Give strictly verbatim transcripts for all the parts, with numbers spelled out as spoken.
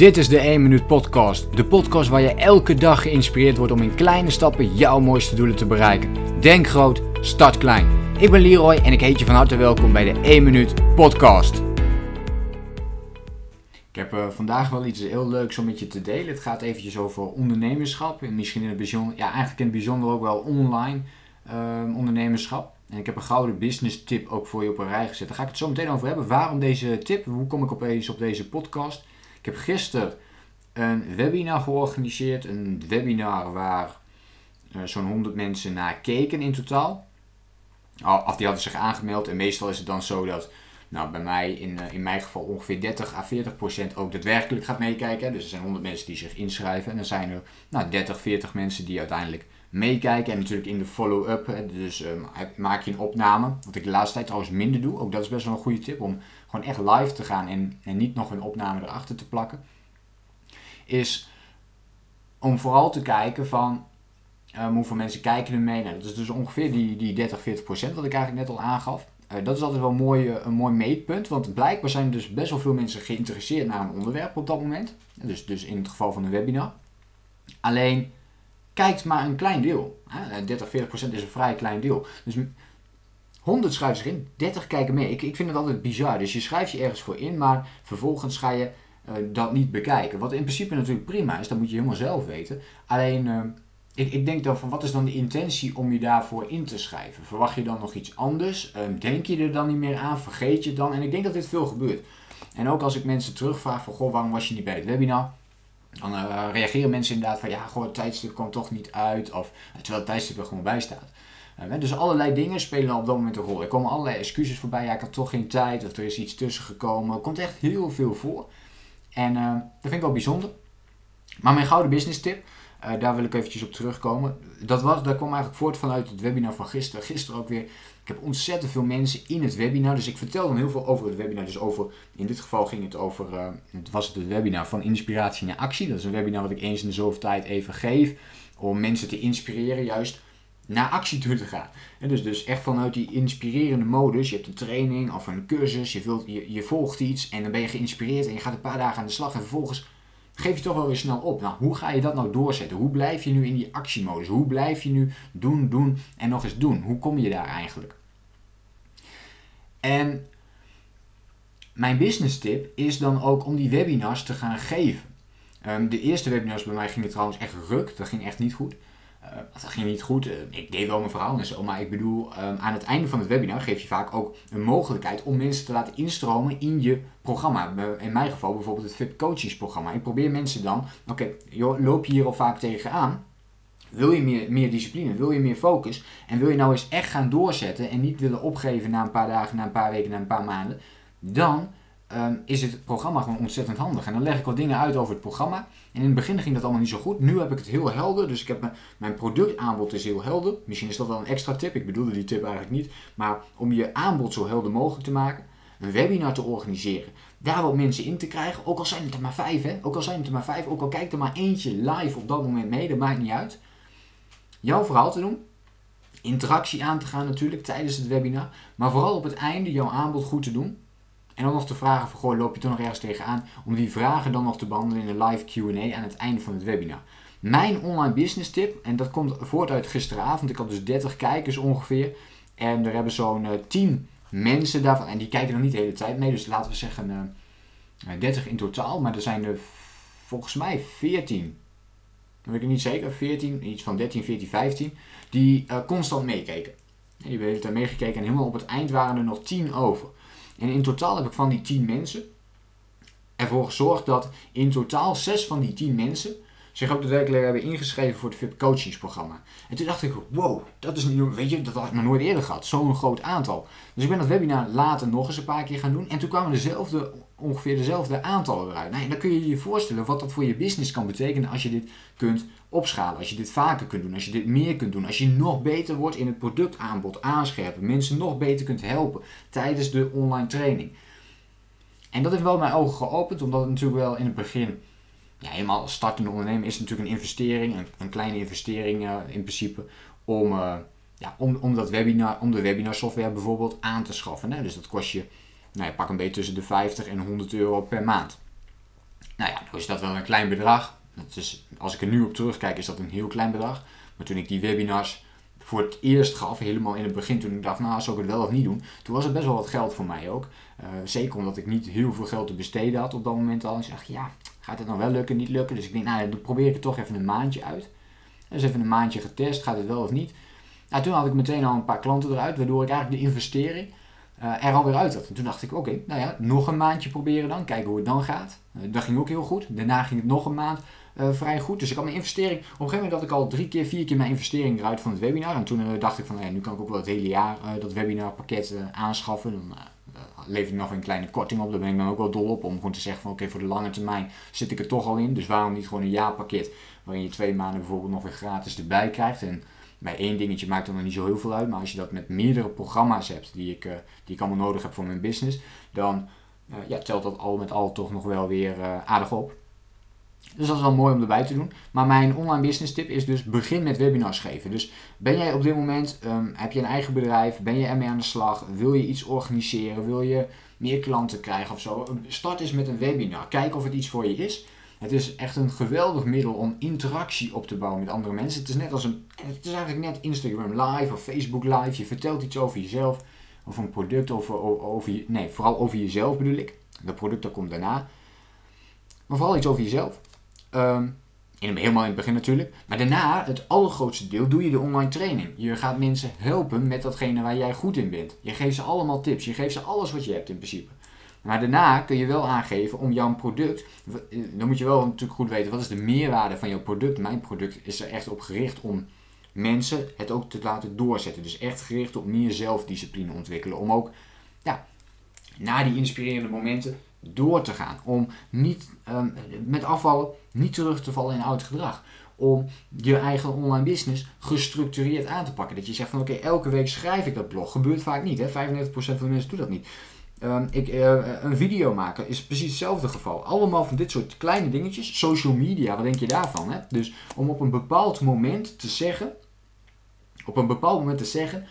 Dit is de één minuut podcast. De podcast waar je elke dag geïnspireerd wordt om in kleine stappen jouw mooiste doelen te bereiken. Denk groot, start klein. Ik ben Leroy en ik heet je van harte welkom bij de één minuut podcast. Ik heb uh, vandaag wel iets heel leuks om met je te delen. Het gaat eventjes over ondernemerschap. En misschien in het bijzonder, ja, eigenlijk in het bijzonder ook wel online uh, ondernemerschap. En ik heb een gouden business tip ook voor je op een rij gezet. Daar ga ik het zo meteen over hebben. Waarom deze tip? Hoe kom ik opeens op deze podcast? Ik heb gisteren een webinar georganiseerd. Een webinar waar uh, zo'n honderd mensen naar keken in totaal. Of die hadden zich aangemeld. En meestal is het dan zo dat nou, bij mij in, uh, in mijn geval ongeveer dertig à veertig procent ook daadwerkelijk gaat meekijken. Dus er zijn honderd mensen die zich inschrijven. En dan zijn er nou, dertig, veertig mensen die uiteindelijk meekijken. En natuurlijk in de follow-up. Hè, dus uh, maak je een opname. Wat ik de laatste tijd trouwens minder doe. Ook dat is best wel een goede tip om gewoon echt live te gaan en, en niet nog een opname erachter te plakken, is om vooral te kijken van um, hoeveel mensen kijken er mee. Nou, dat is dus ongeveer die, die dertig, veertig procent wat ik eigenlijk net al aangaf. Uh, dat is altijd wel een mooi, uh, een mooi meetpunt, want blijkbaar zijn dus best wel veel mensen geïnteresseerd naar een onderwerp op dat moment. Dus, dus in het geval van een webinar. Alleen kijkt maar een klein deel. Hè? dertig, veertig procent is een vrij klein deel. Dus honderd schrijven zich in, dertig kijken mee. Ik, ik vind het altijd bizar. Dus je schrijft je ergens voor in, maar vervolgens ga je uh, dat niet bekijken. Wat in principe natuurlijk prima is, dat moet je helemaal zelf weten. Alleen, uh, ik, ik denk dan van, wat is dan de intentie om je daarvoor in te schrijven? Verwacht je dan nog iets anders? Uh, denk je er dan niet meer aan? Vergeet je het dan? En ik denk dat dit veel gebeurt. En ook als ik mensen terugvraag van, goh, waarom was je niet bij het webinar? Dan uh, reageren mensen inderdaad van, ja, goh, het tijdstip kwam toch niet uit. Of, terwijl het tijdstip er gewoon bij staat. Dus allerlei dingen spelen op dat moment een rol. Er komen allerlei excuses voorbij. Ja, ik had toch geen tijd. Of er is iets tussen gekomen. Er komt echt heel veel voor. En uh, dat vind ik wel bijzonder. Maar mijn gouden business tip. Uh, daar wil ik eventjes op terugkomen. Dat, was, dat kwam eigenlijk voort vanuit het webinar van gisteren. Gisteren ook weer. Ik heb ontzettend veel mensen in het webinar. Dus ik vertel dan heel veel over het webinar. Dus over, in dit geval ging het over. Uh, het was het, het webinar van inspiratie naar actie. Dat is een webinar wat ik eens in de zoveel tijd even geef. Om mensen te inspireren juist naar actie toe te gaan. En dus, dus echt vanuit die inspirerende modus. Je hebt een training of een cursus, je, wilt, je, je volgt iets en dan ben je geïnspireerd en je gaat een paar dagen aan de slag en vervolgens geef je toch wel weer snel op. Nou, hoe ga je dat nou doorzetten? Hoe blijf je nu in die actiemodus? Hoe blijf je nu doen, doen en nog eens doen? Hoe kom je daar eigenlijk? En mijn business tip is dan ook om die webinars te gaan geven. Um, de eerste webinars bij mij gingen trouwens echt ruk, dat ging echt niet goed. Uh, dat ging niet goed, uh, ik deed wel mijn verhaal en zo, maar ik bedoel, uh, aan het einde van het webinar geef je vaak ook een mogelijkheid om mensen te laten instromen in je programma. In mijn geval bijvoorbeeld het V I P Coaches programma. Ik probeer mensen dan, oké, okay, loop je hier al vaak tegenaan? Wil je meer, meer discipline? Wil je meer focus? En wil je nou eens echt gaan doorzetten en niet willen opgeven na een paar dagen, na een paar weken, na een paar maanden? Dan Um, is het programma gewoon ontzettend handig. En dan leg ik wat dingen uit over het programma. En in het begin ging dat allemaal niet zo goed. Nu heb ik het heel helder. Dus ik heb mijn, mijn productaanbod is heel helder. Misschien is dat wel een extra tip. Ik bedoelde die tip eigenlijk niet. Maar om je aanbod zo helder mogelijk te maken. Een webinar te organiseren. Daar wat mensen in te krijgen. Ook al zijn het er maar vijf. Hè? Ook al zijn het er maar vijf. Ook al kijkt er maar eentje live op dat moment mee. Dat maakt niet uit. Jouw verhaal te doen. Interactie aan te gaan natuurlijk tijdens het webinar. Maar vooral op het einde jouw aanbod goed te doen. En dan nog te vragen van, goh, loop je toch nog ergens tegenaan? Om die vragen dan nog te behandelen in een live Q en A aan het einde van het webinar. Mijn online business tip, en dat komt voort uit gisteravond. Ik had dus dertig kijkers ongeveer. En er hebben zo'n uh, tien mensen daarvan. En die kijken er niet de hele tijd mee. Dus laten we zeggen uh, dertig in totaal. Maar er zijn er volgens mij veertien. Dan weet ik het niet zeker. veertien, iets van dertien, veertien, vijftien. Die uh, constant meekeken. En die hebben de hele tijd meegekeken. En helemaal op het eind waren er nog tien over. En in totaal heb ik van die tien mensen ervoor gezorgd dat in totaal zes van die tien mensen zich ook daadwerkelijk hebben ingeschreven voor het V I P coachingsprogramma. En toen dacht ik, wow, dat is niet, weet je, dat had ik nog nooit eerder gehad, zo'n groot aantal. Dus ik ben dat webinar later nog eens een paar keer gaan doen en toen kwamen dezelfde, ongeveer dezelfde aantallen eruit. Nou, en dan kun je je voorstellen wat dat voor je business kan betekenen als je dit kunt opschalen, als je dit vaker kunt doen, als je dit meer kunt doen, als je nog beter wordt in het productaanbod, aanscherpen, mensen nog beter kunt helpen tijdens de online training. En dat heeft wel mijn ogen geopend, omdat het natuurlijk wel in het begin, ja, helemaal startende ondernemer is natuurlijk een investering, een, een kleine investering uh, in principe, om, uh, ja, om, om, dat webinar, om de webinar software bijvoorbeeld aan te schaffen. Hè? Dus dat kost je, nou ja, pak een beetje tussen de vijftig en honderd euro per maand. Nou ja, dan is dat wel een klein bedrag. Dat is, als ik er nu op terugkijk, is dat een heel klein bedrag. Maar toen ik die webinars voor het eerst gaf, helemaal in het begin, toen ik dacht, nou, zal ik het wel of niet doen? Toen was het best wel wat geld voor mij ook. Uh, zeker omdat ik niet heel veel geld te besteden had op dat moment al. En ik dacht, ja, gaat het nou wel lukken, niet lukken? Dus ik denk, nou, dan probeer ik het toch even een maandje uit. Dus even een maandje getest, gaat het wel of niet? Nou, toen had ik meteen al een paar klanten eruit, waardoor ik eigenlijk de investering uh, er alweer uit had. En toen dacht ik, oké, okay, nou ja, nog een maandje proberen dan, kijken hoe het dan gaat. Uh, dat ging ook heel goed. Daarna ging het nog een maand uh, vrij goed. Dus ik had mijn investering, op een gegeven moment had ik al drie keer, vier keer mijn investering eruit van het webinar. En toen uh, dacht ik van, hey, nu kan ik ook wel het hele jaar uh, dat webinarpakket uh, aanschaffen. Dan uh, lever ik nog een kleine korting op, daar ben ik dan ook wel dol op. Om gewoon te zeggen van, oké, okay, voor de lange termijn zit ik er toch al in. Dus waarom niet gewoon een jaarpakket waarin je twee maanden bijvoorbeeld nog weer gratis erbij krijgt. En bij één dingetje maakt dat nog niet zo heel veel uit. Maar als je dat met meerdere programma's hebt die ik, uh, die ik allemaal nodig heb voor mijn business. Dan uh, ja, telt dat al met al toch nog wel weer uh, aardig op. Dus dat is wel mooi om erbij te doen. Maar mijn online business tip is dus begin met webinars geven. Dus ben jij op dit moment, um, heb je een eigen bedrijf, ben je ermee aan de slag, wil je iets organiseren, wil je meer klanten krijgen of zo. Start eens met een webinar. Kijk of het iets voor je is. Het is echt een geweldig middel om interactie op te bouwen met andere mensen. Het is net als een, het is eigenlijk net Instagram Live of Facebook Live. Je vertelt iets over jezelf, of een product, of over, over je, nee, vooral over jezelf bedoel ik. Dat product dat komt daarna. Maar vooral iets over jezelf. Um, in, helemaal in het begin natuurlijk. Maar daarna, het allergrootste deel, doe je de online training. Je gaat mensen helpen met datgene waar jij goed in bent. Je geeft ze allemaal tips. Je geeft ze alles wat je hebt in principe. Maar daarna kun je wel aangeven om jouw product, dan moet je wel natuurlijk goed weten wat is de meerwaarde van jouw product. Mijn product is er echt op gericht om mensen het ook te laten doorzetten. Dus echt gericht op meer zelfdiscipline ontwikkelen. Om ook ja, na die inspirerende momenten door te gaan. Om niet um, met afvallen niet terug te vallen in oud gedrag. Om je eigen online business gestructureerd aan te pakken. Dat je zegt van oké, okay, elke week schrijf ik dat blog. Gebeurt vaak niet. Hè? vijfennegentig procent van de mensen doet dat niet. Um, ik, uh, een video maken is precies hetzelfde geval. Allemaal van dit soort kleine dingetjes. Social media, wat denk je daarvan? Hè? Dus om op een bepaald moment te zeggen, op een bepaald moment te zeggen,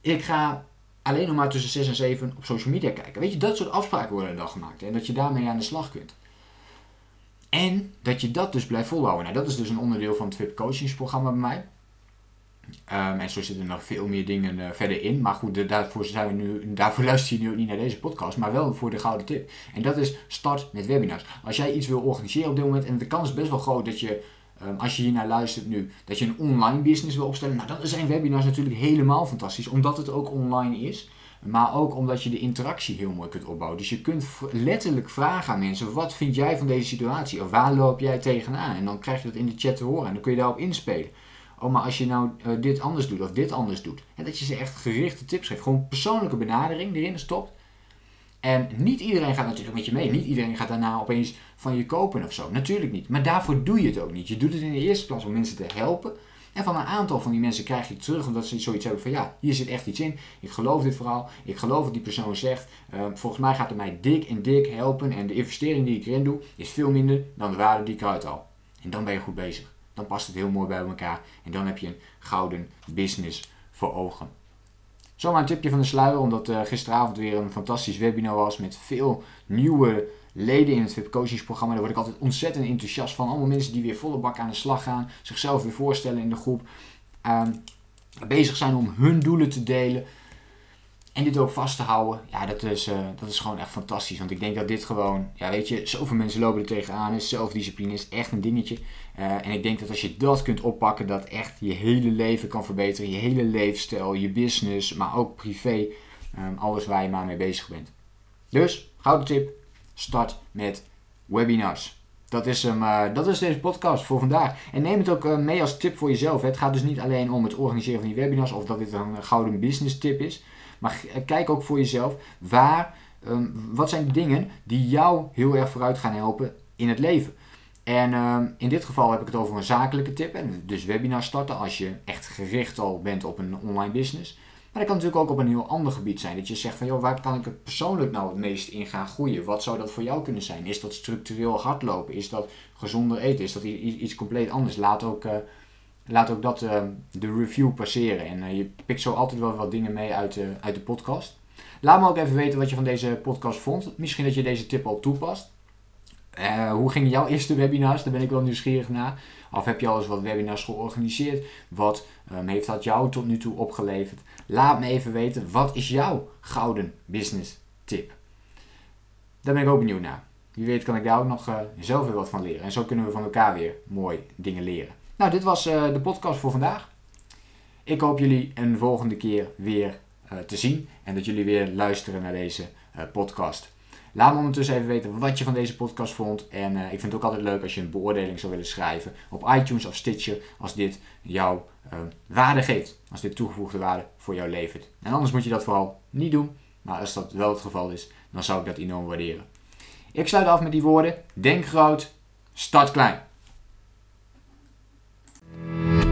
ik ga alleen nog maar tussen zes en zeven op social media kijken. Weet je, dat soort afspraken worden dan gemaakt. Hè? En dat je daarmee aan de slag kunt. En dat je dat dus blijft volhouden. Nou, dat is dus een onderdeel van het V I P coachingsprogramma bij mij. Um, en zo zitten er nog veel meer dingen uh, verder in. Maar goed, de, daarvoor, zijn we nu, daarvoor luister je nu ook niet naar deze podcast. Maar wel voor de gouden tip. En dat is start met webinars. Als jij iets wil organiseren op dit moment. En de kans is best wel groot dat je, um, als je hiernaar luistert nu. Dat je een online business wil opstellen. Nou, dan zijn webinars natuurlijk helemaal fantastisch. Omdat het ook online is. Maar ook omdat je de interactie heel mooi kunt opbouwen. Dus je kunt letterlijk vragen aan mensen. Wat vind jij van deze situatie? Of waar loop jij tegenaan? En dan krijg je dat in de chat te horen. En dan kun je daarop inspelen. Oh, maar als je nou uh, dit anders doet of dit anders doet. En dat je ze echt gerichte tips geeft. Gewoon persoonlijke benadering erin stopt. En niet iedereen gaat natuurlijk met je mee. Niet iedereen gaat daarna opeens van je kopen of zo. Natuurlijk niet. Maar daarvoor doe je het ook niet. Je doet het in de eerste plaats om mensen te helpen. En van een aantal van die mensen krijg je terug. Omdat ze zoiets hebben van ja, hier zit echt iets in. Ik geloof dit verhaal. Ik geloof wat die persoon zegt. Uh, volgens mij gaat het mij dik en dik helpen. En de investering die ik erin doe is veel minder dan de waarde die ik eruit haal. En dan ben je goed bezig. Dan past het heel mooi bij elkaar. En dan heb je een gouden business voor ogen. Zomaar een tipje van de sluier. Omdat uh, gisteravond weer een fantastisch webinar was. Met veel nieuwe leden in het V I P coachingsprogramma. Daar word ik altijd ontzettend enthousiast van. Allemaal mensen die weer volle bak aan de slag gaan. Zichzelf weer voorstellen in de groep. Uh, bezig zijn om hun doelen te delen. En dit ook vast te houden. Ja, dat is, uh, dat is gewoon echt fantastisch. Want ik denk dat dit gewoon, ja weet je, zoveel mensen lopen er tegenaan. Is zelfdiscipline is echt een dingetje. Uh, en ik denk dat als je dat kunt oppakken, dat echt je hele leven kan verbeteren. Je hele leefstijl, je business, maar ook privé. Um, alles waar je maar mee bezig bent. Dus, gouden tip. Start met webinars. Dat is, hem, uh, dat is deze podcast voor vandaag. En neem het ook uh, mee als tip voor jezelf. Hè. Het gaat dus niet alleen om het organiseren van die webinars. Of dat dit een gouden business tip is. Maar kijk ook voor jezelf, waar, um, wat zijn de dingen die jou heel erg vooruit gaan helpen in het leven. En um, in dit geval heb ik het over een zakelijke tip. En dus webinars starten als je echt gericht al bent op een online business. Maar dat kan natuurlijk ook op een heel ander gebied zijn. Dat je zegt van, joh, waar kan ik het persoonlijk nou het meest in gaan groeien? Wat zou dat voor jou kunnen zijn? Is dat structureel hardlopen? Is dat gezonder eten? Is dat iets compleet anders? Laat ook... Uh, Laat ook dat uh, de review passeren. En uh, je pikt zo altijd wel wat dingen mee uit, uh, uit de podcast. Laat me ook even weten wat je van deze podcast vond. Misschien dat je deze tip al toepast. Uh, hoe gingen jouw eerste webinars? Daar ben ik wel nieuwsgierig naar. Of heb je al eens wat webinars georganiseerd? Wat um, heeft dat jou tot nu toe opgeleverd? Laat me even weten, wat is jouw gouden business tip? Daar ben ik ook benieuwd naar. Wie weet kan ik daar ook nog uh, zelf weer wat van leren. En zo kunnen we van elkaar weer mooi dingen leren. Nou, dit was uh, de podcast voor vandaag. Ik hoop jullie een volgende keer weer uh, te zien. En dat jullie weer luisteren naar deze uh, podcast. Laat me ondertussen even weten wat je van deze podcast vond. En uh, ik vind het ook altijd leuk als je een beoordeling zou willen schrijven op iTunes of Stitcher. Als dit jouw uh, waarde geeft. Als dit toegevoegde waarde voor jou levert. En anders moet je dat vooral niet doen. Maar als dat wel het geval is, dan zou ik dat enorm waarderen. Ik sluit af met die woorden. Denk groot, start klein.